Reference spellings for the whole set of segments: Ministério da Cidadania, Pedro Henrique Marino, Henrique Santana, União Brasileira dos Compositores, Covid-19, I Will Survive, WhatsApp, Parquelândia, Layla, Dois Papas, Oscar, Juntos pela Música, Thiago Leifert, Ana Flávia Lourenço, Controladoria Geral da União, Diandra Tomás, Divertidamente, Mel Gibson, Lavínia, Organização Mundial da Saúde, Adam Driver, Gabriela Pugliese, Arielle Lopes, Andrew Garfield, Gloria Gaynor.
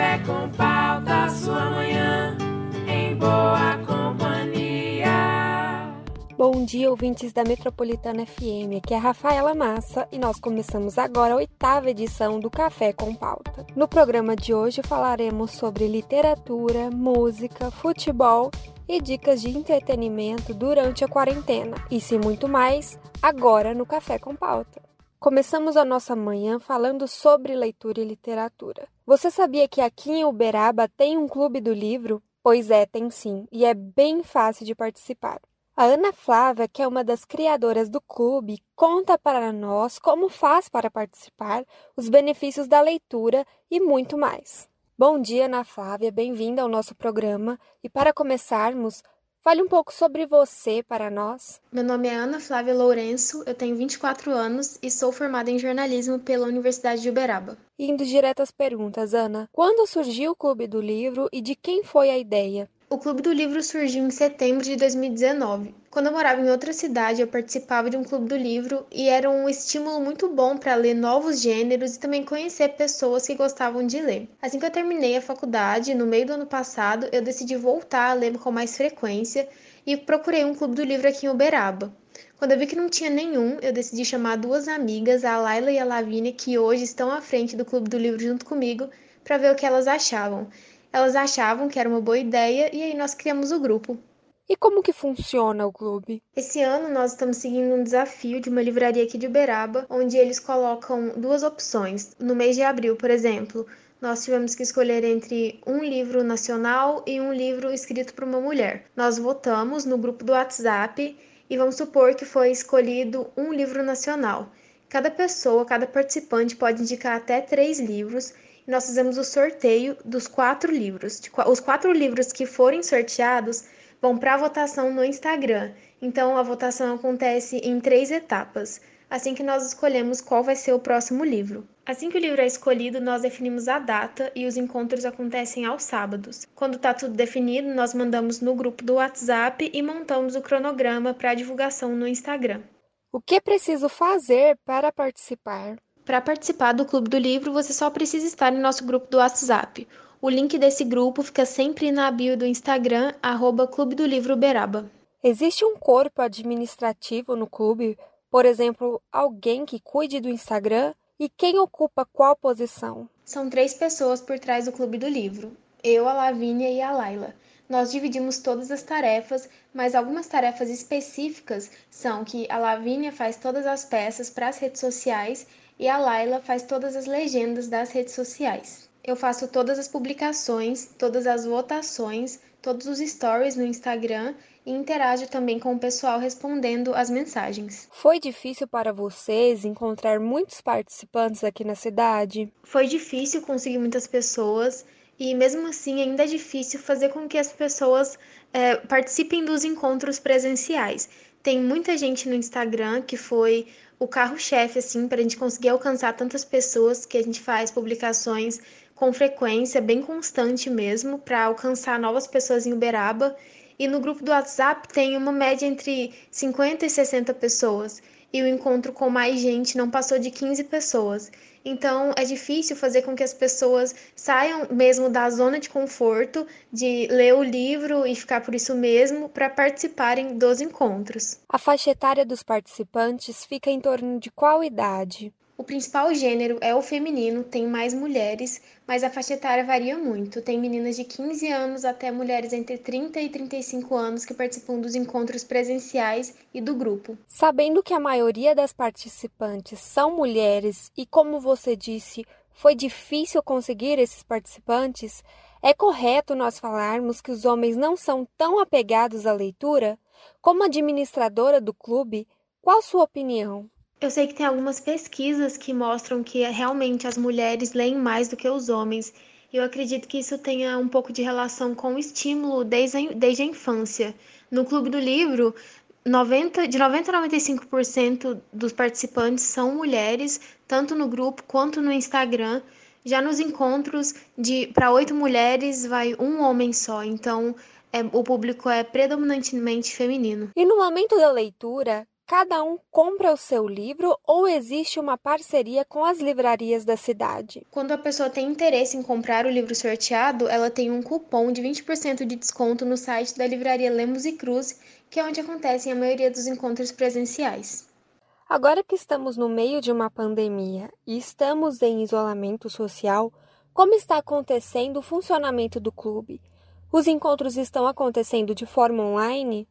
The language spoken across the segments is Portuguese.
Café com Pauta, sua manhã em boa companhia. Bom dia, ouvintes da Metropolitana FM. Aqui é a Rafaela Massa e nós começamos agora a 8ª edição do Café com Pauta. No programa de hoje falaremos sobre literatura, música, futebol e dicas de entretenimento durante a quarentena. E se muito mais, agora no Café com Pauta. Começamos a nossa manhã falando sobre leitura e literatura. Você sabia que aqui em Uberaba tem um clube do livro? Pois é, tem sim, e é bem fácil de participar. A Ana Flávia, que é uma das criadoras do clube, conta para nós como faz para participar, os benefícios da leitura e muito mais. Bom dia, Ana Flávia, bem-vinda ao nosso programa. E para começarmos, fale um pouco sobre você para nós. Meu nome é Ana Flávia Lourenço, eu tenho 24 anos e sou formada em jornalismo pela Universidade de Uberaba. Indo direto às perguntas, Ana, quando surgiu o Clube do Livro e de quem foi a ideia? O Clube do Livro surgiu em setembro de 2019. Quando eu morava em outra cidade, eu participava de um Clube do Livro e era um estímulo muito bom para ler novos gêneros e também conhecer pessoas que gostavam de ler. Assim que eu terminei a faculdade, no meio do ano passado, eu decidi voltar a ler com mais frequência e procurei um Clube do Livro aqui em Uberaba. Quando eu vi que não tinha nenhum, eu decidi chamar duas amigas, a Layla e a Lavínia, que hoje estão à frente do Clube do Livro junto comigo, para ver o que elas achavam. Elas achavam que era uma boa ideia e aí nós criamos o grupo. E como que funciona o clube? Esse ano nós estamos seguindo um desafio de uma livraria aqui de Uberaba, onde eles colocam duas opções. No mês de abril, por exemplo, nós tivemos que escolher entre um livro nacional e um livro escrito por uma mulher. Nós votamos no grupo do WhatsApp e vamos supor que foi escolhido um livro nacional. Cada pessoa, cada participante pode indicar até 3 livros. Nós fizemos o sorteio dos 4 livros. Os 4 livros que forem sorteados vão para a votação no Instagram. Então, a votação acontece em 3 etapas, assim que nós escolhemos qual vai ser o próximo livro. Assim que o livro é escolhido, nós definimos a data e os encontros acontecem aos sábados. Quando está tudo definido, nós mandamos no grupo do WhatsApp e montamos o cronograma para divulgação no Instagram. O que é preciso fazer para participar? Para participar do Clube do Livro, você só precisa estar no nosso grupo do WhatsApp. O link desse grupo fica sempre na bio do Instagram, @Clube do Livro Beraba. Existe um corpo administrativo no clube? Por exemplo, alguém que cuide do Instagram? E quem ocupa qual posição? São 3 pessoas por trás do Clube do Livro. Eu, a Lavínia e a Layla. Nós dividimos todas as tarefas, mas algumas tarefas específicas são que a Lavínia faz todas as peças para as redes sociais e a Layla faz todas as legendas das redes sociais. Eu faço todas as publicações, todas as votações, todos os stories no Instagram e interajo também com o pessoal respondendo as mensagens. Foi difícil para vocês encontrar muitos participantes aqui na cidade? Foi difícil conseguir muitas pessoas e mesmo assim ainda é difícil fazer com que as pessoas participem dos encontros presenciais. Tem muita gente no Instagram que foi o carro-chefe, assim, para a gente conseguir alcançar tantas pessoas, que a gente faz publicações com frequência, bem constante mesmo, para alcançar novas pessoas em Uberaba. E no grupo do WhatsApp tem uma média entre 50 e 60 pessoas. E o encontro com mais gente não passou de 15 pessoas. Então, é difícil fazer com que as pessoas saiam mesmo da zona de conforto, de ler o livro e ficar por isso mesmo, para participarem dos encontros. A faixa etária dos participantes fica em torno de qual idade? O principal gênero é o feminino, tem mais mulheres, mas a faixa etária varia muito. Tem meninas de 15 anos até mulheres entre 30 e 35 anos que participam dos encontros presenciais e do grupo. Sabendo que a maioria das participantes são mulheres e, como você disse, foi difícil conseguir esses participantes, é correto nós falarmos que os homens não são tão apegados à leitura? Como administradora do clube, qual sua opinião? Eu sei que tem algumas pesquisas que mostram que realmente as mulheres leem mais do que os homens. Eu acredito que isso tenha um pouco de relação com o estímulo desde a infância. No Clube do Livro, de 90% a 95% dos participantes são mulheres, tanto no grupo quanto no Instagram. Já nos encontros, para 8 mulheres, vai um homem só. Então, o público é predominantemente feminino. E no momento da leitura, cada um compra o seu livro ou existe uma parceria com as livrarias da cidade? Quando a pessoa tem interesse em comprar o livro sorteado, ela tem um cupom de 20% de desconto no site da livraria Lemos e Cruz, que é onde acontecem a maioria dos encontros presenciais. Agora que estamos no meio de uma pandemia e estamos em isolamento social, como está acontecendo o funcionamento do clube? Os encontros estão acontecendo de forma online?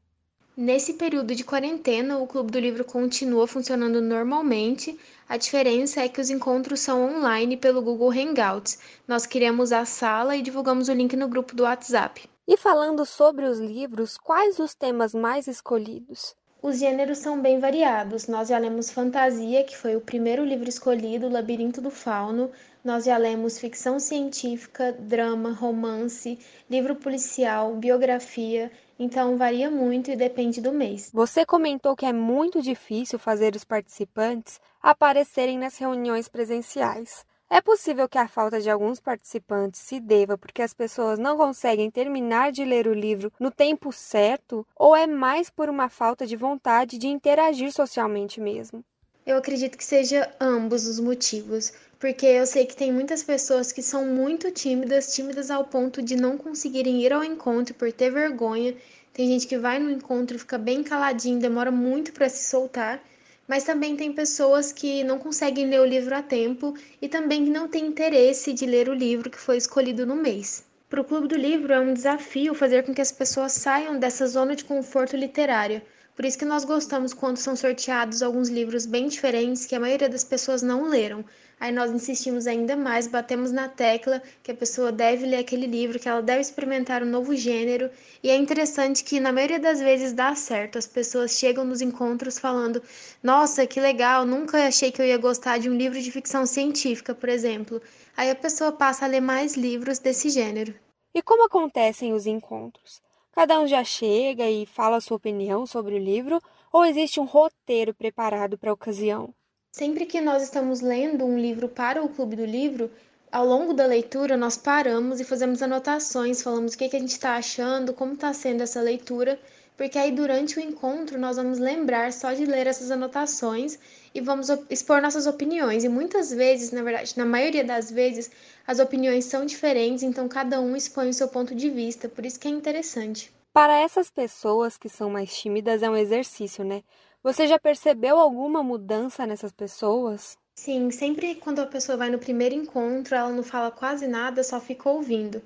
Nesse período de quarentena, o Clube do Livro continua funcionando normalmente. A diferença é que os encontros são online pelo Google Hangouts. Nós criamos a sala e divulgamos o link no grupo do WhatsApp. E falando sobre os livros, quais os temas mais escolhidos? Os gêneros são bem variados. Nós já lemos fantasia, que foi o primeiro livro escolhido, O Labirinto do Fauno. Nós já lemos ficção científica, drama, romance, livro policial, biografia. Então, varia muito e depende do mês. Você comentou que é muito difícil fazer os participantes aparecerem nas reuniões presenciais. É possível que a falta de alguns participantes se deva porque as pessoas não conseguem terminar de ler o livro no tempo certo, ou é mais por uma falta de vontade de interagir socialmente mesmo? Eu acredito que seja ambos os motivos, porque eu sei que tem muitas pessoas que são muito tímidas ao ponto de não conseguirem ir ao encontro por ter vergonha. Tem gente que vai no encontro e fica bem caladinho, demora muito para se soltar, mas também tem pessoas que não conseguem ler o livro a tempo e também que não têm interesse de ler o livro que foi escolhido no mês. Para o Clube do Livro é um desafio fazer com que as pessoas saiam dessa zona de conforto literária. Por isso que nós gostamos quando são sorteados alguns livros bem diferentes que a maioria das pessoas não leram. Aí nós insistimos ainda mais, batemos na tecla que a pessoa deve ler aquele livro, que ela deve experimentar um novo gênero. E é interessante que na maioria das vezes dá certo. As pessoas chegam nos encontros falando: nossa, que legal, nunca achei que eu ia gostar de um livro de ficção científica, por exemplo. Aí a pessoa passa a ler mais livros desse gênero. E como acontecem os encontros? Cada um já chega e fala a sua opinião sobre o livro, ou existe um roteiro preparado para a ocasião? Sempre que nós estamos lendo um livro para o Clube do Livro, ao longo da leitura nós paramos e fazemos anotações, falamos o que a gente está achando, como está sendo essa leitura, porque aí durante o encontro nós vamos lembrar só de ler essas anotações e vamos expor nossas opiniões. E muitas vezes, na verdade, na maioria das vezes, as opiniões são diferentes, então cada um expõe o seu ponto de vista, por isso que é interessante. Para essas pessoas que são mais tímidas é um exercício, né? Você já percebeu alguma mudança nessas pessoas? Sim, sempre quando a pessoa vai no primeiro encontro, ela não fala quase nada, só fica ouvindo.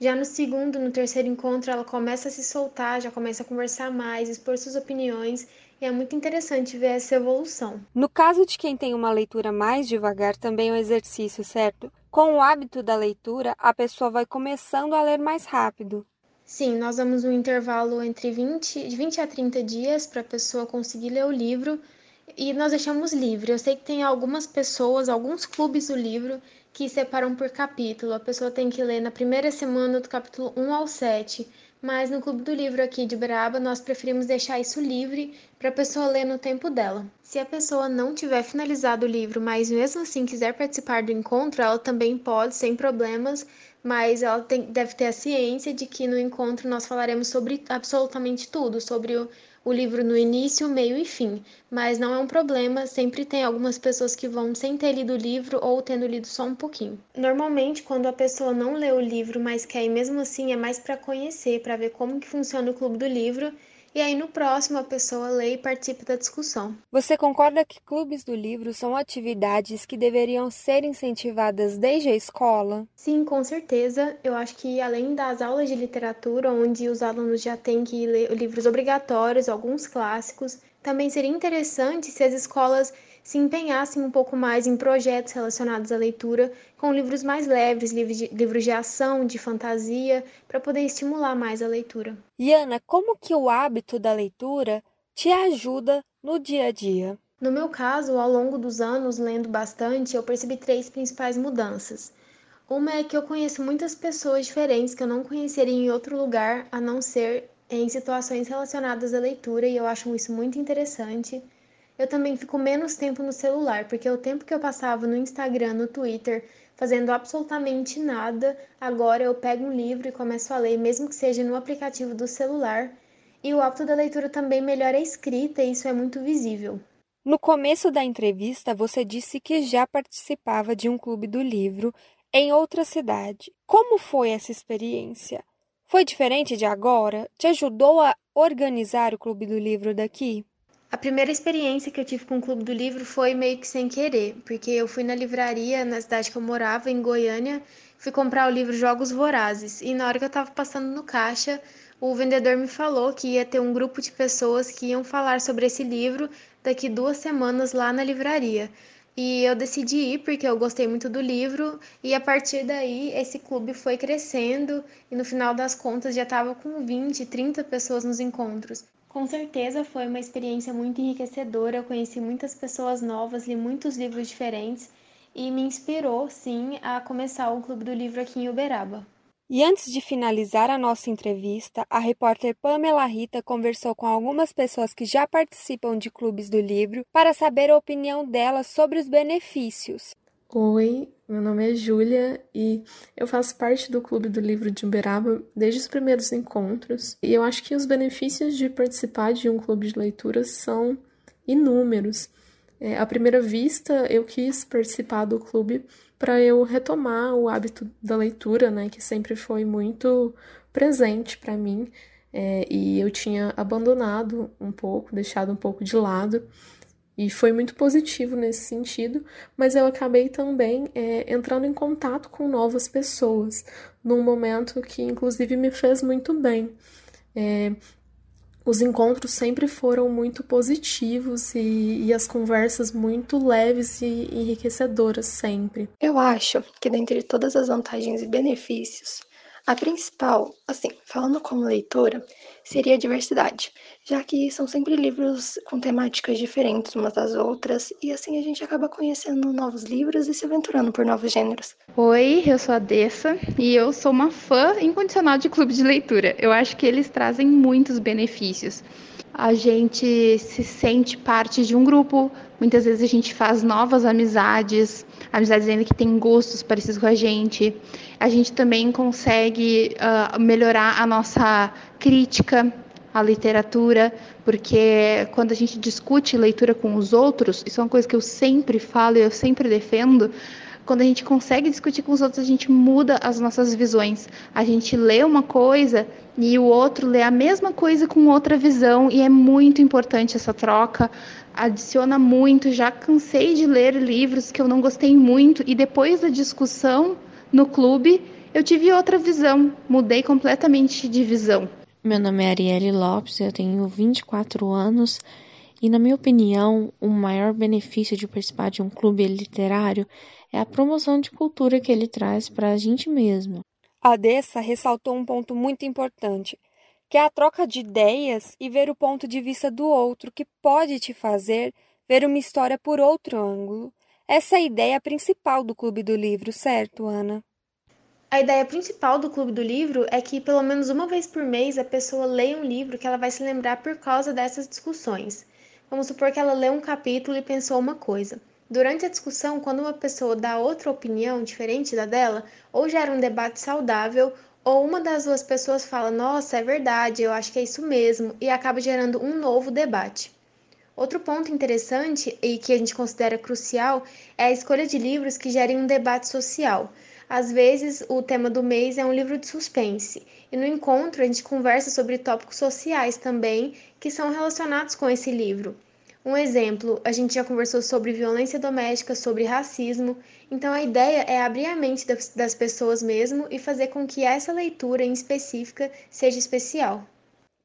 Já no segundo, no terceiro encontro, ela começa a se soltar, já começa a conversar mais, expor suas opiniões, e é muito interessante ver essa evolução. No caso de quem tem uma leitura mais devagar, também é um exercício, certo? Com o hábito da leitura, a pessoa vai começando a ler mais rápido. Sim, nós damos um intervalo entre 20 a 30 dias para a pessoa conseguir ler o livro, e nós deixamos livre. Eu sei que tem algumas pessoas, alguns clubes do livro, que separam por capítulo. A pessoa tem que ler na primeira semana do capítulo 1 ao 7. Mas no Clube do Livro aqui de Uberaba, nós preferimos deixar isso livre para a pessoa ler no tempo dela. Se a pessoa não tiver finalizado o livro, mas mesmo assim quiser participar do encontro, ela também pode, sem problemas, mas ela deve ter a ciência de que no encontro nós falaremos sobre absolutamente tudo, sobre o livro no início, meio e fim. Mas não é um problema, sempre tem algumas pessoas que vão sem ter lido o livro ou tendo lido só um pouquinho. Normalmente, quando a pessoa não lê o livro, mas quer ir mesmo assim, é mais para conhecer, para ver como que funciona o Clube do Livro, e aí no próximo a pessoa lê e participa da discussão. Você concorda que clubes do livro são atividades que deveriam ser incentivadas desde a escola? Sim, com certeza. Eu acho que além das aulas de literatura, onde os alunos já têm que ler livros obrigatórios, alguns clássicos, também seria interessante se as escolas se empenhassem um pouco mais em projetos relacionados à leitura com livros mais leves, livros de ação, de fantasia, para poder estimular mais a leitura. E Ana, como que o hábito da leitura te ajuda no dia a dia? No meu caso, ao longo dos anos, lendo bastante, eu percebi 3 principais mudanças. Uma é que eu conheço muitas pessoas diferentes que eu não conheceria em outro lugar, a não ser em situações relacionadas à leitura, e eu acho isso muito interessante. Eu também fico menos tempo no celular, porque o tempo que eu passava no Instagram, no Twitter, fazendo absolutamente nada, agora eu pego um livro e começo a ler, mesmo que seja no aplicativo do celular. E o hábito da leitura também melhora a escrita e isso é muito visível. No começo da entrevista, você disse que já participava de um clube do livro em outra cidade. Como foi essa experiência? Foi diferente de agora? Te ajudou a organizar o Clube do Livro daqui? A primeira experiência que eu tive com o Clube do Livro foi meio que sem querer, porque eu fui na livraria, na cidade que eu morava, em Goiânia, fui comprar o livro Jogos Vorazes, e na hora que eu tava passando no caixa, o vendedor me falou que ia ter um grupo de pessoas que iam falar sobre esse livro daqui 2 semanas lá na livraria. E eu decidi ir porque eu gostei muito do livro e a partir daí esse clube foi crescendo e no final das contas já estava com 20, 30 pessoas nos encontros. Com certeza foi uma experiência muito enriquecedora, eu conheci muitas pessoas novas, li muitos livros diferentes e me inspirou sim a começar o Clube do Livro aqui em Uberaba. E antes de finalizar a nossa entrevista, a repórter Pamela Rita conversou com algumas pessoas que já participam de clubes do livro para saber a opinião delas sobre os benefícios. Oi, meu nome é Júlia e eu faço parte do Clube do Livro de Uberaba desde os primeiros encontros. E eu acho que os benefícios de participar de um clube de leitura são inúmeros. À primeira vista, eu quis participar do clube para eu retomar o hábito da leitura, né, que sempre foi muito presente para mim, e eu tinha abandonado um pouco, deixado um pouco de lado, e foi muito positivo nesse sentido, mas eu acabei também entrando em contato com novas pessoas, num momento que, inclusive, me fez muito bem. Os encontros sempre foram muito positivos e as conversas muito leves e enriquecedoras sempre. Eu acho que dentre todas as vantagens e benefícios, a principal, assim, falando como leitora, seria a diversidade, já que são sempre livros com temáticas diferentes umas das outras, e assim a gente acaba conhecendo novos livros e se aventurando por novos gêneros. Oi, eu sou a Dessa, e eu sou uma fã incondicional de clube de leitura. Eu acho que eles trazem muitos benefícios. A gente se sente parte de um grupo, muitas vezes a gente faz novas amizades, amizades ainda que têm gostos parecidos com a gente. A gente também consegue melhorar a nossa crítica à literatura, porque quando a gente discute leitura com os outros, isso é uma coisa que eu sempre falo e eu sempre defendo, quando a gente consegue discutir com os outros, a gente muda as nossas visões. A gente lê uma coisa e o outro lê a mesma coisa com outra visão, e é muito importante essa troca, adiciona muito. Já cansei de ler livros que eu não gostei muito, e depois da discussão no clube, eu tive outra visão, mudei completamente de visão. Meu nome é Arielle Lopes, eu tenho 24 anos, e na minha opinião, o maior benefício de participar de um clube literário é a promoção de cultura que ele traz para a gente mesmo. A Dessa ressaltou um ponto muito importante, que é a troca de ideias e ver o ponto de vista do outro, que pode te fazer ver uma história por outro ângulo. Essa é a ideia principal do Clube do Livro, certo, Ana? A ideia principal do Clube do Livro é que, pelo menos uma vez por mês, a pessoa leia um livro que ela vai se lembrar por causa dessas discussões. Vamos supor que ela leu um capítulo e pensou uma coisa. Durante a discussão, quando uma pessoa dá outra opinião diferente da dela, ou gera um debate saudável, ou uma das duas pessoas fala, nossa, é verdade, eu acho que é isso mesmo, e acaba gerando um novo debate. Outro ponto interessante e que a gente considera crucial é a escolha de livros que gerem um debate social. Às vezes, o tema do mês é um livro de suspense, e no encontro a gente conversa sobre tópicos sociais também, que são relacionados com esse livro. Um exemplo, a gente já conversou sobre violência doméstica, sobre racismo, então a ideia é abrir a mente das pessoas mesmo e fazer com que essa leitura em específica seja especial.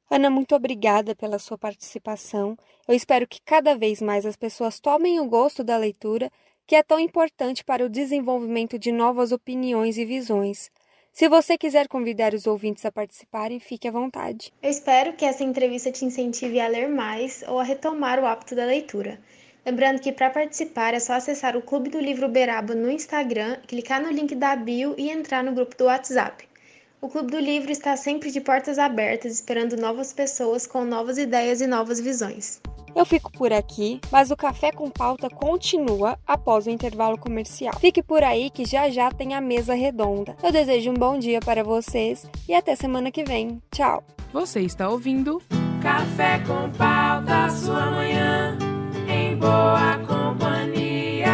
Ana, muito obrigada pela sua participação. Eu espero que cada vez mais as pessoas tomem o gosto da leitura, que é tão importante para o desenvolvimento de novas opiniões e visões. Se você quiser convidar os ouvintes a participarem, fique à vontade. Eu espero que essa entrevista te incentive a ler mais ou a retomar o hábito da leitura. Lembrando que para participar é só acessar o Clube do Livro Beraba no Instagram, clicar no link da bio e entrar no grupo do WhatsApp. O Clube do Livro está sempre de portas abertas, esperando novas pessoas com novas ideias e novas visões. Eu fico por aqui, mas o Café com Pauta continua após o intervalo comercial. Fique por aí que já já tem a mesa redonda. Eu desejo um bom dia para vocês e até semana que vem. Tchau! Você está ouvindo Café com Pauta, sua manhã em boa companhia.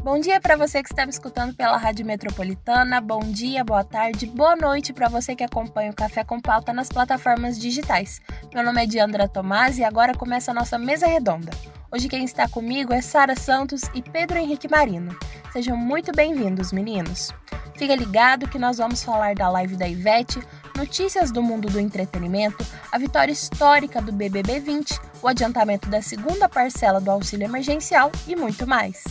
Bom dia para você que está me escutando pela Rádio Metropolitana. Bom dia, boa tarde, boa noite para você que acompanha o Café com Pauta nas plataformas digitais. Meu nome é Diandra Tomás e agora começa a nossa mesa redonda. Hoje quem está comigo é Sara Santos e Pedro Henrique Marino. Sejam muito bem-vindos, meninos. Fica ligado que nós vamos falar da live da Ivete, notícias do mundo do entretenimento, a vitória histórica do BBB 20, o adiantamento da segunda parcela do auxílio emergencial e muito mais.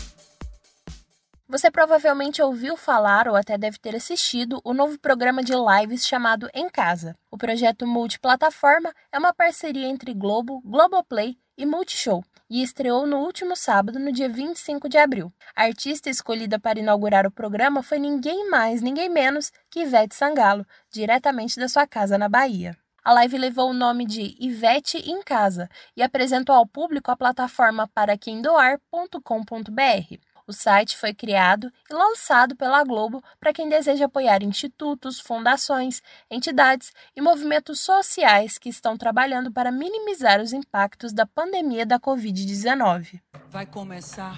Você provavelmente ouviu falar ou até deve ter assistido o novo programa de lives chamado Em Casa. O projeto multiplataforma é uma parceria entre Globo, Globoplay e Multishow, e estreou no último sábado, no dia 25 de abril. A artista escolhida para inaugurar o programa foi ninguém mais, ninguém menos que Ivete Sangalo, diretamente da sua casa na Bahia. A live levou o nome de Ivete em Casa e apresentou ao público a plataforma paraquemdoar.com.br. O site foi criado e lançado pela Globo para quem deseja apoiar institutos, fundações, entidades e movimentos sociais que estão trabalhando para minimizar os impactos da pandemia da Covid-19. Vai começar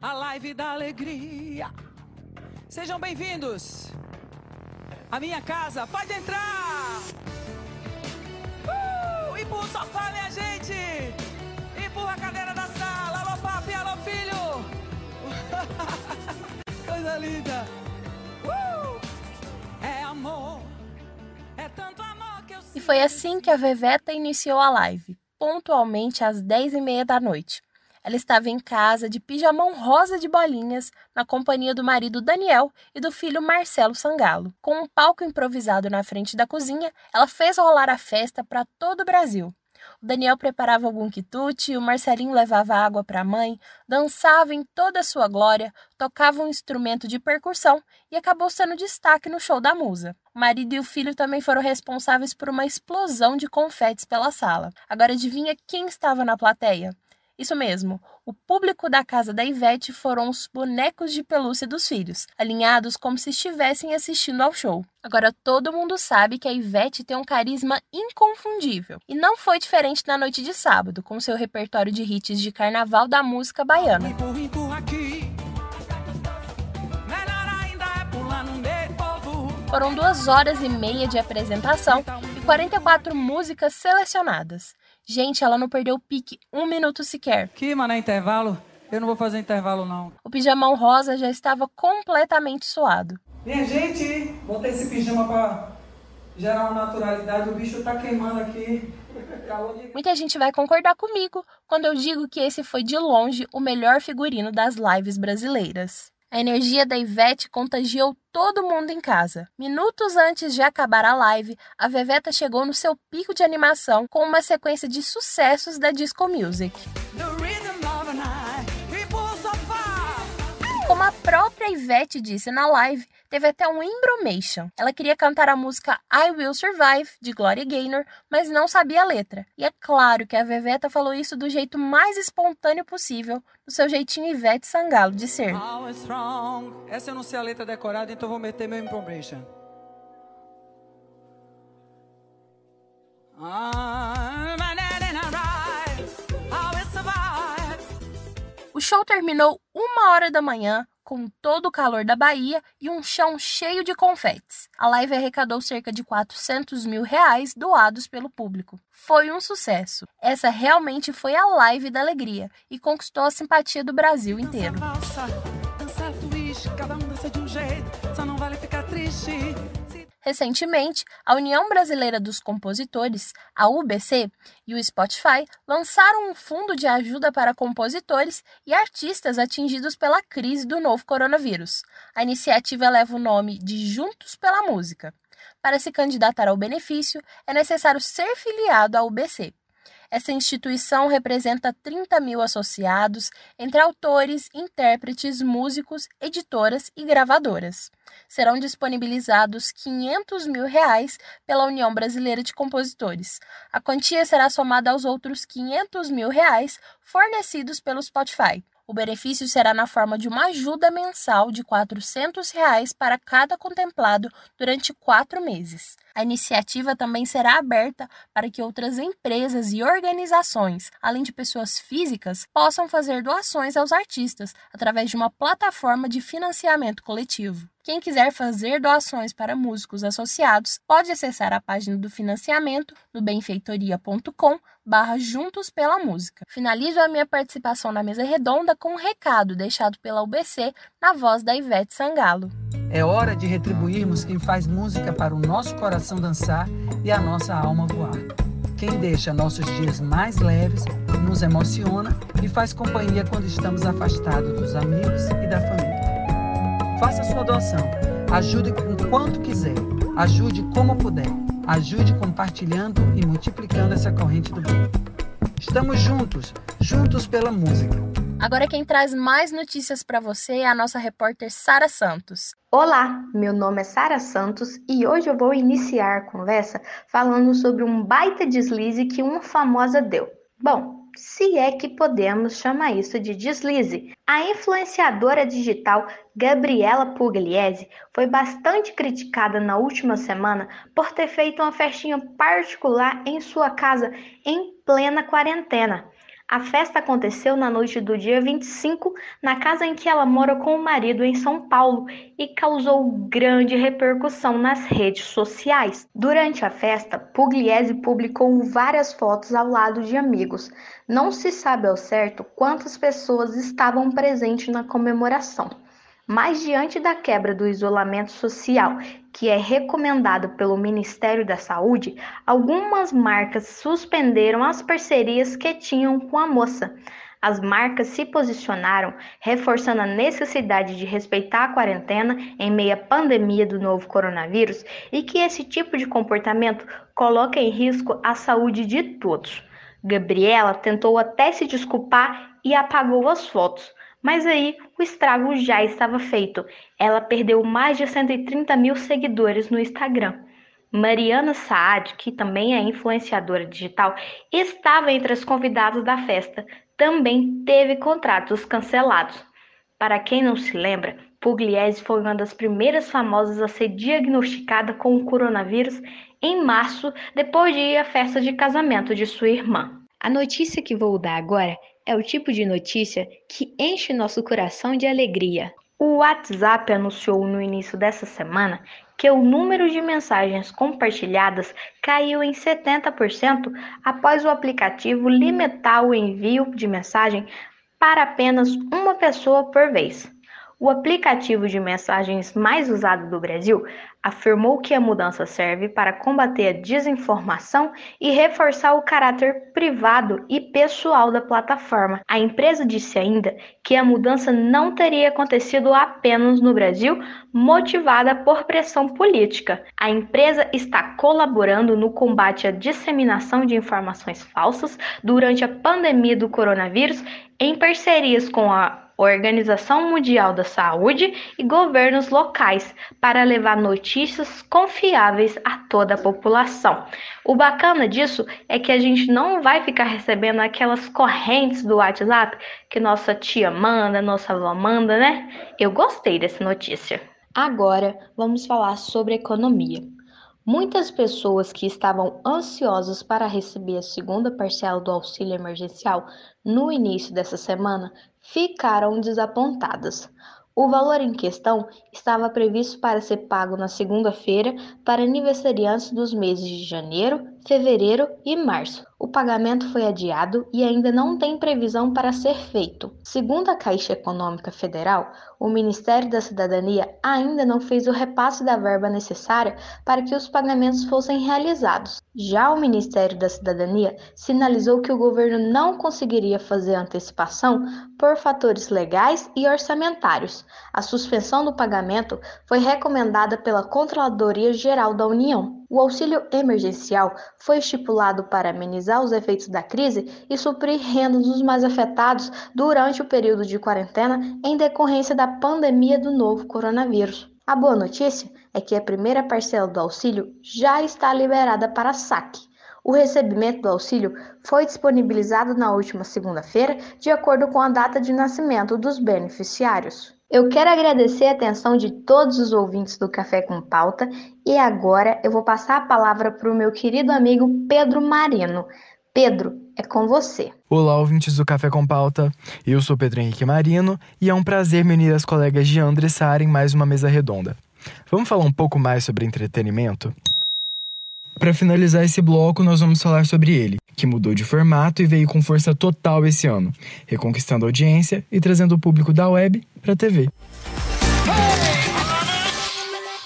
a live da alegria. Sejam bem-vindos à minha casa. Pode entrar! Empurra o sofá, minha gente! Empurra a cadeira da sala. Alô, papi, alô, filho. Coisa linda. É amor. É tanto amor que eu sinto. E foi assim que a Veveta iniciou a live, pontualmente às 10h30 da noite. Ela estava em casa de pijamão rosa de bolinhas, na companhia do marido Daniel e do filho Marcelo Sangalo. Com um palco improvisado na frente da cozinha, ela fez rolar a festa para todo o Brasil. O Daniel preparava algum quitute, o Marcelinho levava água para a mãe, dançava em toda a sua glória, tocava um instrumento de percussão e acabou sendo destaque no show da musa. O marido e o filho também foram responsáveis por uma explosão de confetes pela sala. Agora adivinha quem estava na plateia? Isso mesmo, o público da casa da Ivete foram os bonecos de pelúcia dos filhos, alinhados como se estivessem assistindo ao show. Agora todo mundo sabe que a Ivete tem um carisma inconfundível. E não foi diferente na noite de sábado, com seu repertório de hits de carnaval da música baiana. Foram 2h30 de apresentação e 44 músicas selecionadas. Gente, ela não perdeu o pique um minuto sequer. Que, mano, é intervalo? Eu não vou fazer intervalo, não. O pijamão rosa já estava completamente suado. Minha gente, botei esse pijama pra gerar uma naturalidade. O bicho tá queimando aqui. Muita gente vai concordar comigo quando eu digo que esse foi, de longe, o melhor figurino das lives brasileiras. A energia da Ivete contagiou todo mundo em casa. Minutos antes de acabar a live, a Veveta chegou no seu pico de animação com uma sequência de sucessos da disco music. Como a própria Ivete disse na live, teve até um embromation. Ela queria cantar a música I Will Survive, de Gloria Gaynor, mas não sabia a letra. E é claro que a Veveta falou isso do jeito mais espontâneo possível, do seu jeitinho Ivete Sangalo de ser. Essa eu não sei a letra decorada, então vou meter meu embromation. O show terminou 1h da manhã, com todo o calor da Bahia e um chão cheio de confetes. A live arrecadou cerca de R$400 mil doados pelo público. Foi um sucesso. Essa realmente foi a live da alegria e conquistou a simpatia do Brasil inteiro. Recentemente, a União Brasileira dos Compositores, a UBC, e o Spotify lançaram um fundo de ajuda para compositores e artistas atingidos pela crise do novo coronavírus. A iniciativa leva o nome de Juntos pela Música. Para se candidatar ao benefício, é necessário ser filiado à UBC. Essa instituição representa 30 mil associados, entre autores, intérpretes, músicos, editoras e gravadoras. Serão disponibilizados R$500 mil pela União Brasileira de Compositores. A quantia será somada aos outros R$500 mil fornecidos pelo Spotify. O benefício será na forma de uma ajuda mensal de R$400 para cada contemplado durante 4 meses. A iniciativa também será aberta para que outras empresas e organizações, além de pessoas físicas, possam fazer doações aos artistas através de uma plataforma de financiamento coletivo. Quem quiser fazer doações para músicos associados pode acessar a página do financiamento no benfeitoria.com/Juntos pela Música. Finalizo a minha participação na mesa redonda com um recado deixado pela UBC na voz da Ivete Sangalo. É hora de retribuirmos quem faz música para o nosso coração dançar e a nossa alma voar. Quem deixa nossos dias mais leves, nos emociona e faz companhia quando estamos afastados dos amigos e da família. Faça sua doação, ajude com quanto quiser, ajude como puder, ajude compartilhando e multiplicando essa corrente do bem. Estamos juntos, juntos pela música. Agora quem traz mais notícias para você é a nossa repórter Sara Santos. Olá, meu nome é Sara Santos e hoje eu vou iniciar a conversa falando sobre um baita deslize que uma famosa deu. Bom, se é que podemos chamar isso de deslize. A influenciadora digital Gabriela Pugliese foi bastante criticada na última semana por ter feito uma festinha particular em sua casa em plena quarentena. A festa aconteceu na noite do dia 25, na casa em que ela mora com o marido em São Paulo, e causou grande repercussão nas redes sociais. Durante a festa, Pugliese publicou várias fotos ao lado de amigos. Não se sabe ao certo quantas pessoas estavam presentes na comemoração. Mas diante da quebra do isolamento social, que é recomendado pelo Ministério da Saúde, algumas marcas suspenderam as parcerias que tinham com a moça. As marcas se posicionaram, reforçando a necessidade de respeitar a quarentena em meio à pandemia do novo coronavírus e que esse tipo de comportamento coloca em risco a saúde de todos. Gabriela tentou até se desculpar e apagou as fotos. Mas aí o estrago já estava feito. Ela perdeu mais de 130 mil seguidores no Instagram. Mariana Saad, que também é influenciadora digital, estava entre as convidadas da festa. Também teve contratos cancelados. Para quem não se lembra, Pugliese foi uma das primeiras famosas a ser diagnosticada com o coronavírus em março, depois de ir à festa de casamento de sua irmã. A notícia que vou dar agora é o tipo de notícia que enche nosso coração de alegria. O WhatsApp anunciou no início dessa semana que o número de mensagens compartilhadas caiu em 70% após o aplicativo limitar o envio de mensagem para apenas uma pessoa por vez. O aplicativo de mensagens mais usado do Brasil afirmou que a mudança serve para combater a desinformação e reforçar o caráter privado e pessoal da plataforma. A empresa disse ainda que a mudança não teria acontecido apenas no Brasil, motivada por pressão política. A empresa está colaborando no combate à disseminação de informações falsas durante a pandemia do coronavírus em parcerias com a Organização Mundial da Saúde e governos locais para levar notícias confiáveis a toda a população. O bacana disso é que a gente não vai ficar recebendo aquelas correntes do WhatsApp que nossa tia manda, nossa avó manda, né? Eu gostei dessa notícia. Agora vamos falar sobre economia. Muitas pessoas que estavam ansiosas para receber a segunda parcela do auxílio emergencial no início dessa semana ficaram desapontadas. O valor em questão estava previsto para ser pago na segunda-feira para aniversariantes dos meses de janeiro, fevereiro e março. O pagamento foi adiado e ainda não tem previsão para ser feito. Segundo a Caixa Econômica Federal, o Ministério da Cidadania ainda não fez o repasse da verba necessária para que os pagamentos fossem realizados. Já o Ministério da Cidadania sinalizou que o governo não conseguiria fazer antecipação por fatores legais e orçamentários. A suspensão do pagamento foi recomendada pela Controladoria Geral da União. O auxílio emergencial foi estipulado para amenizar os efeitos da crise e suprir rendas dos mais afetados durante o período de quarentena em decorrência da pandemia do novo coronavírus. A boa notícia é que a primeira parcela do auxílio já está liberada para saque. O recebimento do auxílio foi disponibilizado na última segunda-feira, de acordo com a data de nascimento dos beneficiários. Eu quero agradecer a atenção de todos os ouvintes do Café com Pauta e agora eu vou passar a palavra para o meu querido amigo Pedro Marino. Pedro, é com você. Olá, ouvintes do Café com Pauta. Eu sou Pedro Henrique Marino e é um prazer me unir às colegas de André Sara em mais uma mesa redonda. Vamos falar um pouco mais sobre entretenimento? Para finalizar esse bloco, nós vamos falar sobre ele, que mudou de formato e veio com força total esse ano, reconquistando a audiência e trazendo o público da web para a TV.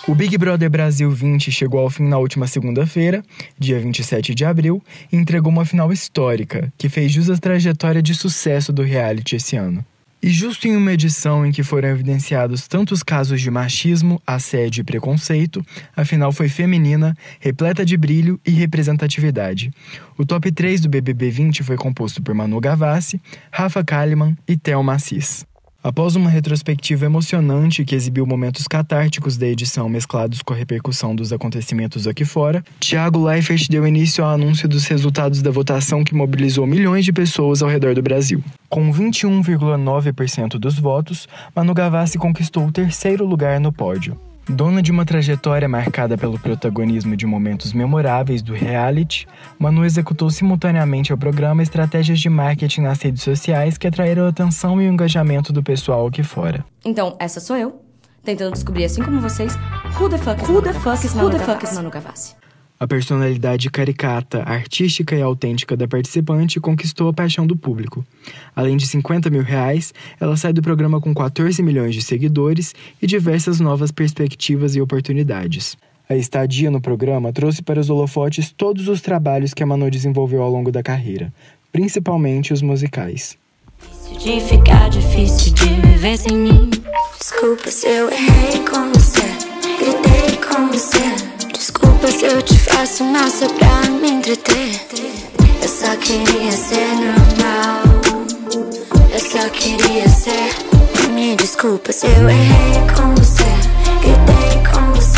O Big Brother Brasil 20 chegou ao fim na última segunda-feira, dia 27 de abril, e entregou uma final histórica, que fez jus à trajetória de sucesso do reality esse ano. E justo em uma edição em que foram evidenciados tantos casos de machismo, assédio e preconceito, a final foi feminina, repleta de brilho e representatividade. O top 3 do BBB 20 foi composto por Manu Gavassi, Rafa Kalimann e Thelma Assis. Após uma retrospectiva emocionante que exibiu momentos catárticos da edição mesclados com a repercussão dos acontecimentos aqui fora, Thiago Leifert deu início ao anúncio dos resultados da votação que mobilizou milhões de pessoas ao redor do Brasil. Com 21,9% dos votos, Manu Gavassi conquistou o terceiro lugar no pódio. Dona de uma trajetória marcada pelo protagonismo de momentos memoráveis do reality, Manu executou simultaneamente ao programa estratégias de marketing nas redes sociais que atraíram a atenção e o engajamento do pessoal aqui fora. Então, essa sou eu, tentando descobrir, assim como vocês, who the fuck is Manu Gavassi. A personalidade caricata, artística e autêntica da participante conquistou a paixão do público. Além de R$50 mil, ela sai do programa com 14 milhões de seguidores e diversas novas perspectivas e oportunidades. A estadia no programa trouxe para os holofotes todos os trabalhos que a Manu desenvolveu ao longo da carreira, principalmente os musicais. Difícil de ficar, difícil de viver sem mim. Desculpa se eu errei com você, gritei com você. Desculpa se eu te faço mal só pra me entreter. Eu só queria ser normal. Eu só queria ser. Me desculpa se eu errei com você, gritei com você.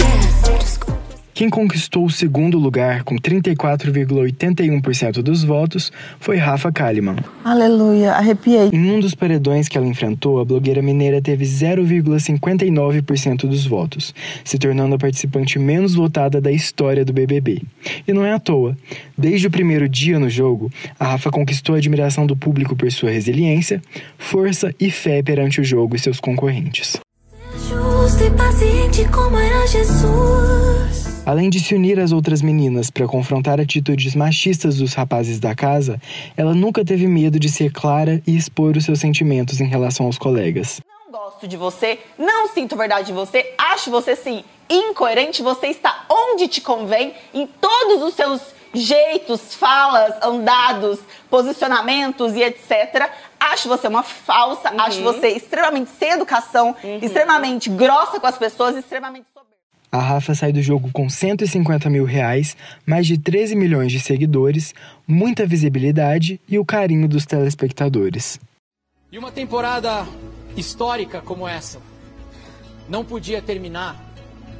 Desculpa. Quem conquistou o segundo lugar com 34,81% dos votos foi Rafa Kalimann. Aleluia, arrepiei. Em um dos paredões que ela enfrentou, a blogueira mineira teve 0,59% dos votos, se tornando a participante menos votada da história do BBB. E não é à toa. Desde o primeiro dia no jogo, a Rafa conquistou a admiração do público por sua resiliência, força e fé perante o jogo e seus concorrentes. Justo e paciente como era Jesus. Além de se unir às outras meninas para confrontar atitudes machistas dos rapazes da casa, ela nunca teve medo de ser clara e expor os seus sentimentos em relação aos colegas. Não gosto de você, não sinto verdade de você, acho você, sim, incoerente, você está onde te convém, em todos os seus jeitos, falas, andados, posicionamentos e etc. Acho você uma falsa, acho você extremamente sem educação, extremamente grossa com as pessoas, extremamente... A Rafa sai do jogo com R$150 mil, mais de 13 milhões de seguidores, muita visibilidade e o carinho dos telespectadores. E uma temporada histórica como essa não podia terminar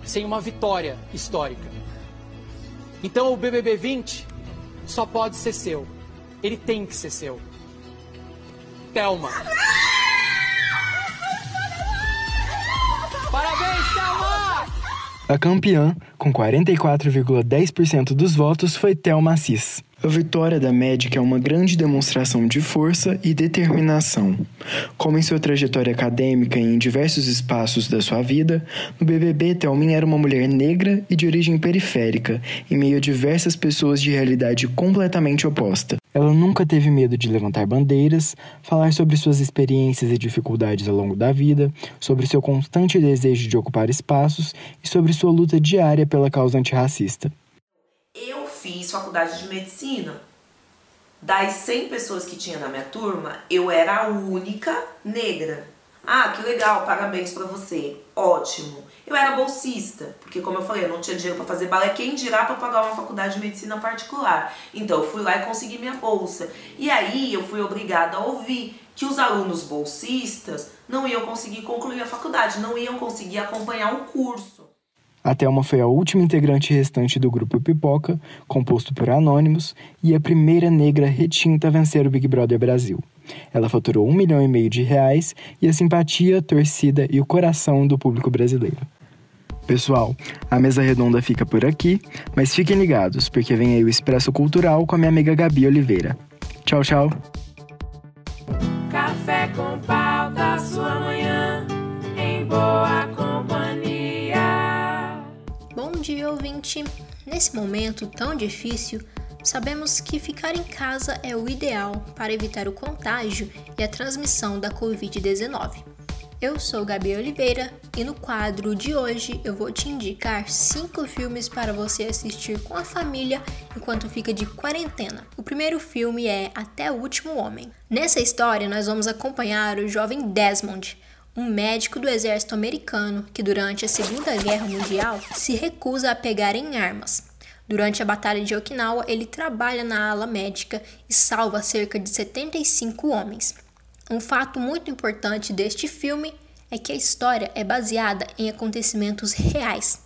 sem uma vitória histórica. Então o BBB 20 só pode ser seu. Ele tem que ser seu. Thelma. Parabéns, Thelma! A campeã, com 44,10% dos votos, foi Thelma Assis. A vitória da médica é uma grande demonstração de força e determinação. Como em sua trajetória acadêmica e em diversos espaços da sua vida, no BBB, Thelminha era uma mulher negra e de origem periférica, em meio a diversas pessoas de realidade completamente oposta. Ela nunca teve medo de levantar bandeiras, falar sobre suas experiências e dificuldades ao longo da vida, sobre seu constante desejo de ocupar espaços e sobre sua luta diária pela causa antirracista. Eu fiz faculdade de medicina. Das 100 pessoas que tinha na minha turma, eu era a única negra. Ah, que legal, parabéns pra você. Ótimo. Eu era bolsista, porque como eu falei, eu não tinha dinheiro pra fazer balé. Quem dirá pra pagar uma faculdade de medicina particular? Então eu fui lá e consegui minha bolsa. E aí eu fui obrigada a ouvir que os alunos bolsistas não iam conseguir concluir a faculdade, não iam conseguir acompanhar o curso. A Thelma foi a última integrante restante do grupo Pipoca, composto por anônimos, e a primeira negra retinta a vencer o Big Brother Brasil. Ela faturou R$1,5 milhão e a simpatia, a torcida e o coração do público brasileiro. Pessoal, a mesa redonda fica por aqui, mas fiquem ligados, porque vem aí o Expresso Cultural com a minha amiga Gabi Oliveira. Tchau, tchau! Café com Pauta, sua manhã em boa companhia. Bom dia, ouvinte! Nesse momento tão difícil, sabemos que ficar em casa é o ideal para evitar o contágio e a transmissão da Covid-19. Eu sou Gabi Oliveira e no quadro de hoje eu vou te indicar 5 filmes para você assistir com a família enquanto fica de quarentena. O primeiro filme é Até o Último Homem. Nessa história nós vamos acompanhar o jovem Desmond, um médico do exército americano que durante a Segunda Guerra Mundial se recusa a pegar em armas. Durante a Batalha de Okinawa ele trabalha na ala médica e salva cerca de 75 homens. Um fato muito importante deste filme é que a história é baseada em acontecimentos reais.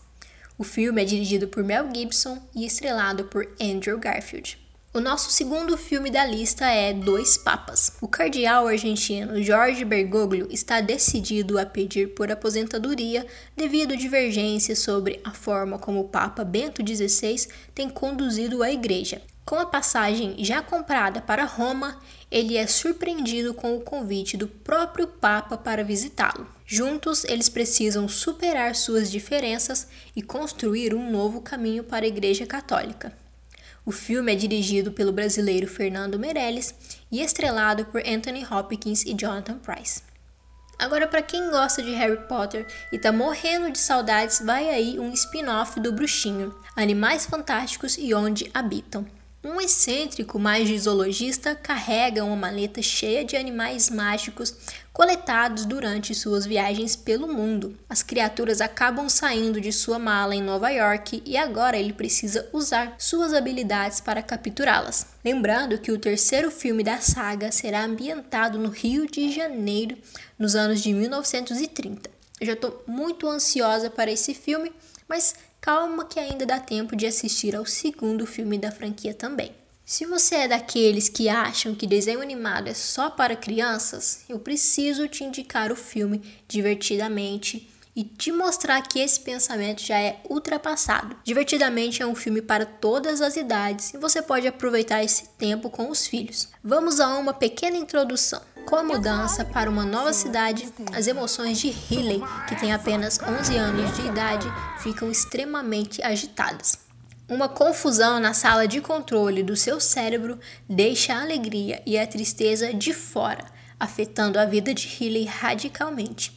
O filme é dirigido por Mel Gibson e estrelado por Andrew Garfield. O nosso segundo filme da lista é Dois Papas. O cardeal argentino Jorge Bergoglio está decidido a pedir por aposentadoria devido a divergências sobre a forma como o Papa Bento XVI tem conduzido a igreja. Com a passagem já comprada para Roma, ele é surpreendido com o convite do próprio Papa para visitá-lo. Juntos, eles precisam superar suas diferenças e construir um novo caminho para a Igreja Católica. O filme é dirigido pelo brasileiro Fernando Meirelles e estrelado por Anthony Hopkins e Jonathan Pryce. Agora, para quem gosta de Harry Potter e tá morrendo de saudades, vai aí um spin-off do Bruxinho, Animais Fantásticos e Onde Habitam. Um excêntrico magizoologista carrega uma maleta cheia de animais mágicos coletados durante suas viagens pelo mundo. As criaturas acabam saindo de sua mala em Nova York e agora ele precisa usar suas habilidades para capturá-las. Lembrando que o terceiro filme da saga será ambientado no Rio de Janeiro nos anos de 1930. Eu já estou muito ansiosa para esse filme, mas calma que ainda dá tempo de assistir ao segundo filme da franquia também. Se você é daqueles que acham que desenho animado é só para crianças, eu preciso te indicar o filme Divertidamente e te mostrar que esse pensamento já é ultrapassado. Divertidamente é um filme para todas as idades e você pode aproveitar esse tempo com os filhos. Vamos a uma pequena introdução. Com a mudança para uma nova cidade, as emoções de Riley, que tem apenas 11 anos de idade, ficam extremamente agitadas. Uma confusão na sala de controle do seu cérebro deixa a alegria e a tristeza de fora, afetando a vida de Riley radicalmente.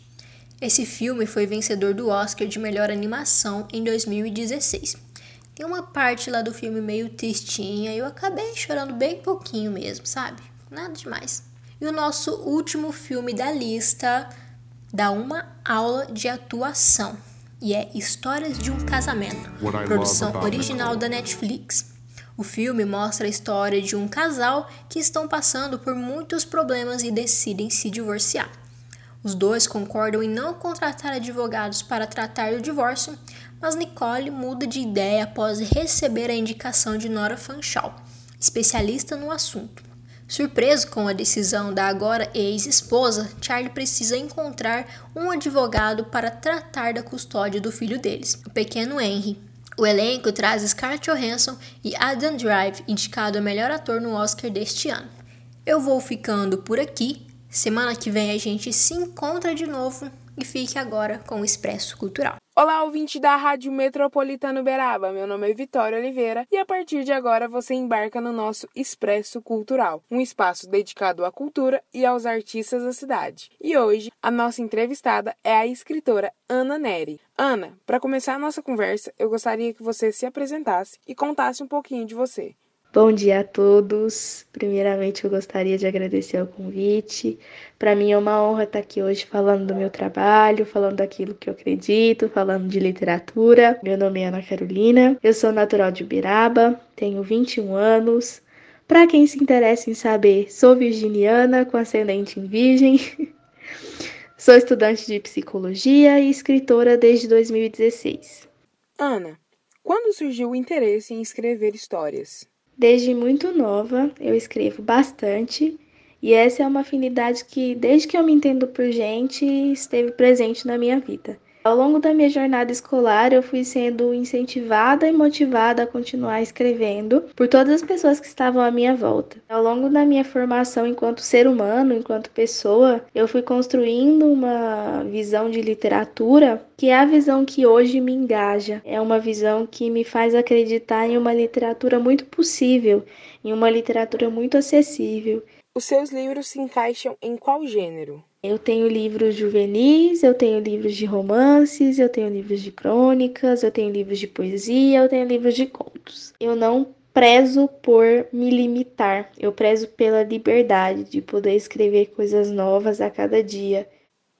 Esse filme foi vencedor do Oscar de Melhor Animação em 2016. Tem uma parte lá do filme meio tristinha e eu acabei chorando bem pouquinho mesmo, sabe? Nada demais. E o nosso último filme da lista dá uma aula de atuação, e é Histórias de um Casamento, produção original da Netflix. O filme mostra a história de um casal que estão passando por muitos problemas e decidem se divorciar. Os dois concordam em não contratar advogados para tratar do divórcio, mas Nicole muda de ideia após receber a indicação de Nora Fanchal, especialista no assunto. Surpreso com a decisão da agora ex-esposa, Charlie precisa encontrar um advogado para tratar da custódia do filho deles, o pequeno Henry. O elenco traz Scarlett Johansson e Adam Driver, indicado a melhor ator no Oscar deste ano. Eu vou ficando por aqui. Semana que vem a gente se encontra de novo e fique agora com o Expresso Cultural. Olá, ouvinte da Rádio Metropolitana Uberaba, meu nome é Vitória Oliveira e a partir de agora você embarca no nosso Expresso Cultural, um espaço dedicado à cultura e aos artistas da cidade. E hoje, a nossa entrevistada é a escritora Ana Neri. Ana, para começar a nossa conversa, eu gostaria que você se apresentasse e contasse um pouquinho de você. Bom dia a todos. Primeiramente, eu gostaria de agradecer o convite. Para mim é uma honra estar aqui hoje falando do meu trabalho, falando daquilo que eu acredito, falando de literatura. Meu nome é Ana Carolina, eu sou natural de Uberaba, tenho 21 anos. Para quem se interessa em saber, sou virginiana com ascendente em virgem. Sou estudante de psicologia e escritora desde 2016. Ana, quando surgiu o interesse em escrever histórias? Desde muito nova, eu escrevo bastante E essa é uma afinidade que, desde que eu me entendo por gente, esteve presente na minha vida. Ao longo da minha jornada escolar, eu fui sendo incentivada e motivada a continuar escrevendo por todas as pessoas que estavam à minha volta. Ao longo da minha formação enquanto ser humano, enquanto pessoa, eu fui construindo uma visão de literatura que é a visão que hoje me engaja. É uma visão que me faz acreditar em uma literatura muito possível, em uma literatura muito acessível. Os seus livros se encaixam em qual gênero? Eu tenho livros juvenis, eu tenho livros de romances, eu tenho livros de crônicas, eu tenho livros de poesia, eu tenho livros de contos. Eu não prezo por me limitar, eu prezo pela liberdade de poder escrever coisas novas a cada dia.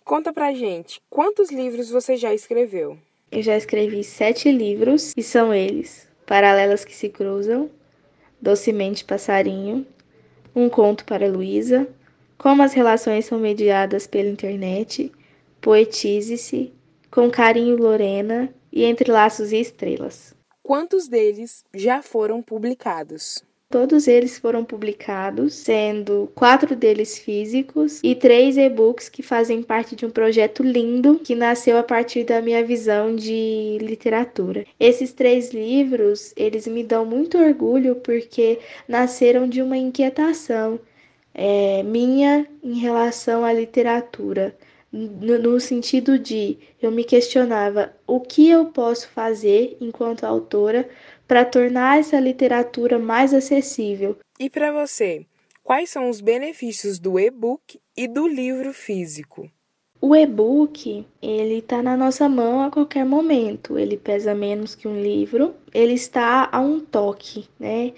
Conta pra gente, quantos livros você já escreveu? Eu já escrevi 7 livros, e são eles: Paralelas que se cruzam, Docemente Passarinho, Um Conto para Luísa, Como as Relações São Mediadas pela Internet, Poetize-se, Com Carinho Lorena e Entre Laços e Estrelas. Quantos deles já foram publicados? Todos eles foram publicados, sendo 4 deles físicos e 3 e-books que fazem parte de um projeto lindo que nasceu a partir da minha visão de literatura. Esses 3 livros, eles me dão muito orgulho porque nasceram de uma inquietação minha em relação à literatura, no sentido de eu me questionava o que eu posso fazer enquanto autora para tornar essa literatura mais acessível. E para você, quais são os benefícios do e-book e do livro físico? O e-book, ele está na nossa mão a qualquer momento, ele pesa menos que um livro, ele está a um toque, né?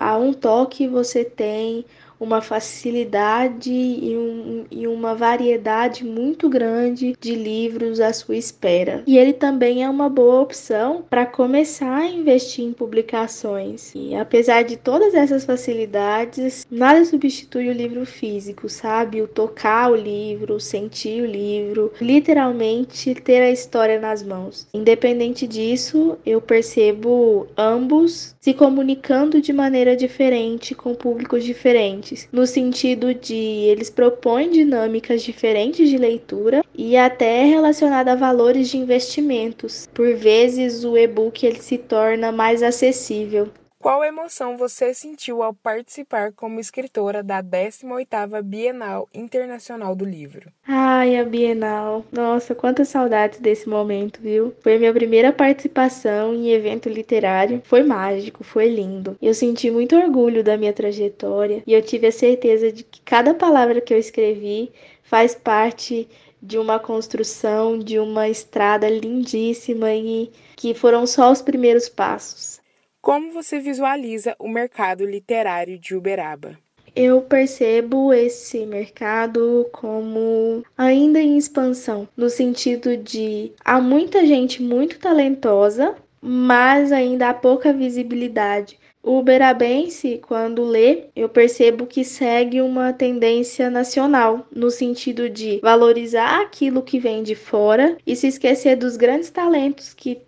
A um toque você tem uma facilidade e uma variedade muito grande de livros à sua espera. E ele também é uma boa opção para começar a investir em publicações. E apesar de todas essas facilidades, nada substitui o livro físico, sabe? O tocar o livro, sentir o livro, literalmente ter a história nas mãos. Independente disso, eu percebo ambos se comunicando de maneira diferente com públicos diferentes, no sentido de eles propõem dinâmicas diferentes de leitura e até relacionada a valores de investimentos. Por vezes o e-book ele se torna mais acessível. Qual emoção você sentiu ao participar como escritora da 18ª Bienal Internacional do Livro? Ai, a Bienal. Nossa, quantas saudades desse momento, viu? Foi a minha primeira participação em evento literário. Foi mágico, foi lindo. Eu senti muito orgulho da minha trajetória e eu tive a certeza de que cada palavra que eu escrevi faz parte de uma construção, de uma estrada lindíssima e que foram só os primeiros passos. Como você visualiza o mercado literário de Uberaba? Eu percebo esse mercado como ainda em expansão, no sentido de há muita gente muito talentosa, mas ainda há pouca visibilidade. O uberabense, quando lê, eu percebo que segue uma tendência nacional, no sentido de valorizar aquilo que vem de fora e se esquecer dos grandes talentos que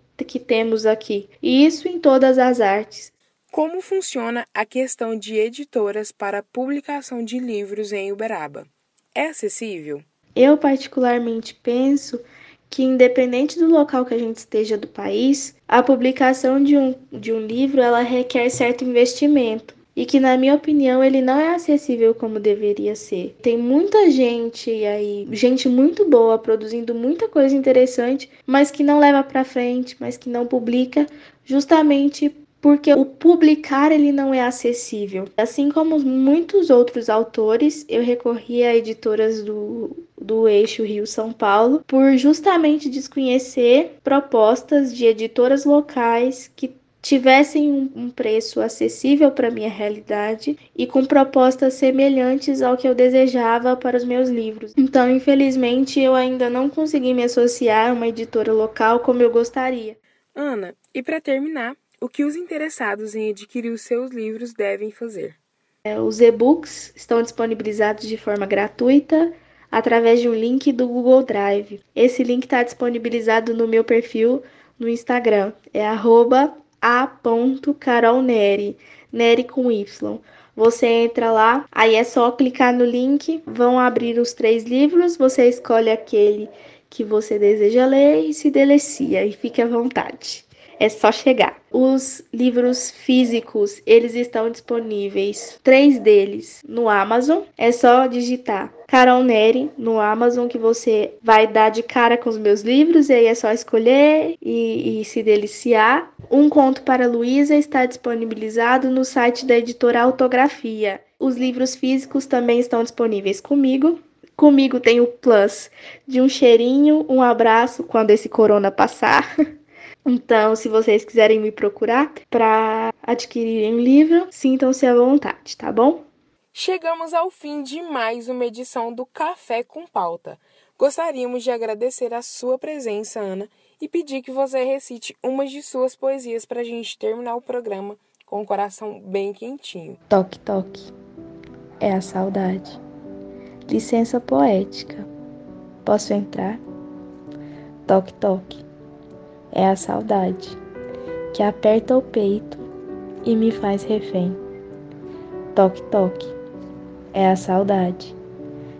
temos aqui, e isso em todas as artes. Como funciona a questão de editoras para publicação de livros em Uberaba? É acessível? Eu particularmente penso que, independente do local que a gente esteja do país, a publicação de um livro ela requer certo investimento e que, na minha opinião, ele não é acessível como deveria ser. Tem muita gente aí, gente muito boa, produzindo muita coisa interessante, mas que não leva para frente, mas que não publica, justamente porque o publicar ele não é acessível. Assim como muitos outros autores, eu recorri a editoras do eixo Rio-São Paulo por justamente desconhecer propostas de editoras locais que tivessem um preço acessível para a minha realidade e com propostas semelhantes ao que eu desejava para os meus livros. Então, infelizmente, eu ainda não consegui me associar a uma editora local como eu gostaria. Ana, e para terminar, o que os interessados em adquirir os seus livros devem fazer? Os e-books estão disponibilizados de forma gratuita através de um link do Google Drive. Esse link está disponibilizado no meu perfil no Instagram, é @a.carolneri, Neri com Y. Você entra lá, aí é só clicar no link, vão abrir os 3 livros, você escolhe aquele que você deseja ler e se delicia e fique à vontade. É só chegar. Os livros físicos, eles estão disponíveis, 3 deles, no Amazon. É só digitar Carol Neri no Amazon que você vai dar de cara com os meus livros. E aí é só escolher e se deliciar. Um Conto para Luísa está disponibilizado no site da editora Autografia. Os livros físicos também estão disponíveis comigo. Comigo tem o plus de um cheirinho, um abraço quando esse corona passar. Então, se vocês quiserem me procurar para adquirirem um livro, sintam-se à vontade, tá bom? Chegamos ao fim de mais uma edição do Café com Pauta. Gostaríamos de agradecer a sua presença, Ana, e pedir que você recite umas de suas poesias para a gente terminar o programa com o coração bem quentinho. Toque, toque. É a saudade. Licença poética. Posso entrar? Toque, toque. É a saudade, que aperta o peito e me faz refém. Toque, toque, é a saudade,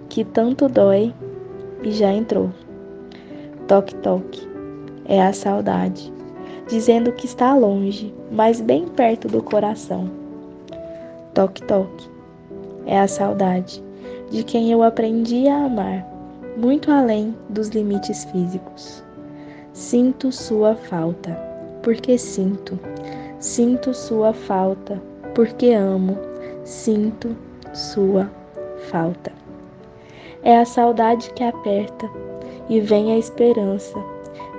que tanto dói e já entrou. Toque, toque, é a saudade, dizendo que está longe, mas bem perto do coração. Toque, toque, é a saudade, de quem eu aprendi a amar, muito além dos limites físicos. Sinto sua falta, porque sinto. Sinto sua falta, porque amo. Sinto sua falta. É a saudade que aperta e vem a esperança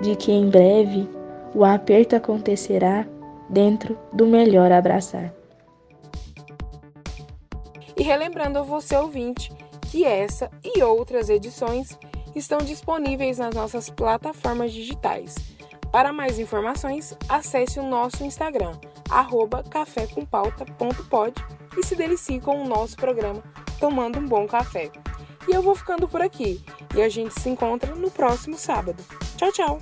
de que em breve o aperto acontecerá dentro do melhor abraçar. E relembrando a você, ouvinte, que essa e outras edições estão disponíveis nas nossas plataformas digitais. Para mais informações, acesse o nosso Instagram, @cafecompauta.pod, e se delicie com o nosso programa Tomando um Bom Café. E eu vou ficando por aqui, e a gente se encontra no próximo sábado. Tchau, tchau!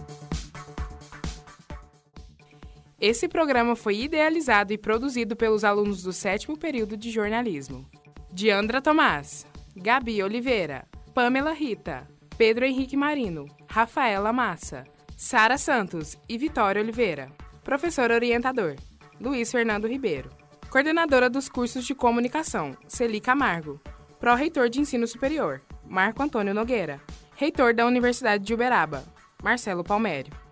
Esse programa foi idealizado e produzido pelos alunos do 7º período de jornalismo. Diandra Tomás, Gabi Oliveira, Pamela Rita, Pedro Henrique Marino, Rafaela Massa, Sara Santos e Vitória Oliveira. Professor orientador, Luiz Fernando Ribeiro. Coordenadora dos cursos de comunicação, Celi Camargo. Pró-reitor de ensino superior, Marco Antônio Nogueira. Reitor da Universidade de Uberaba, Marcelo Palmério.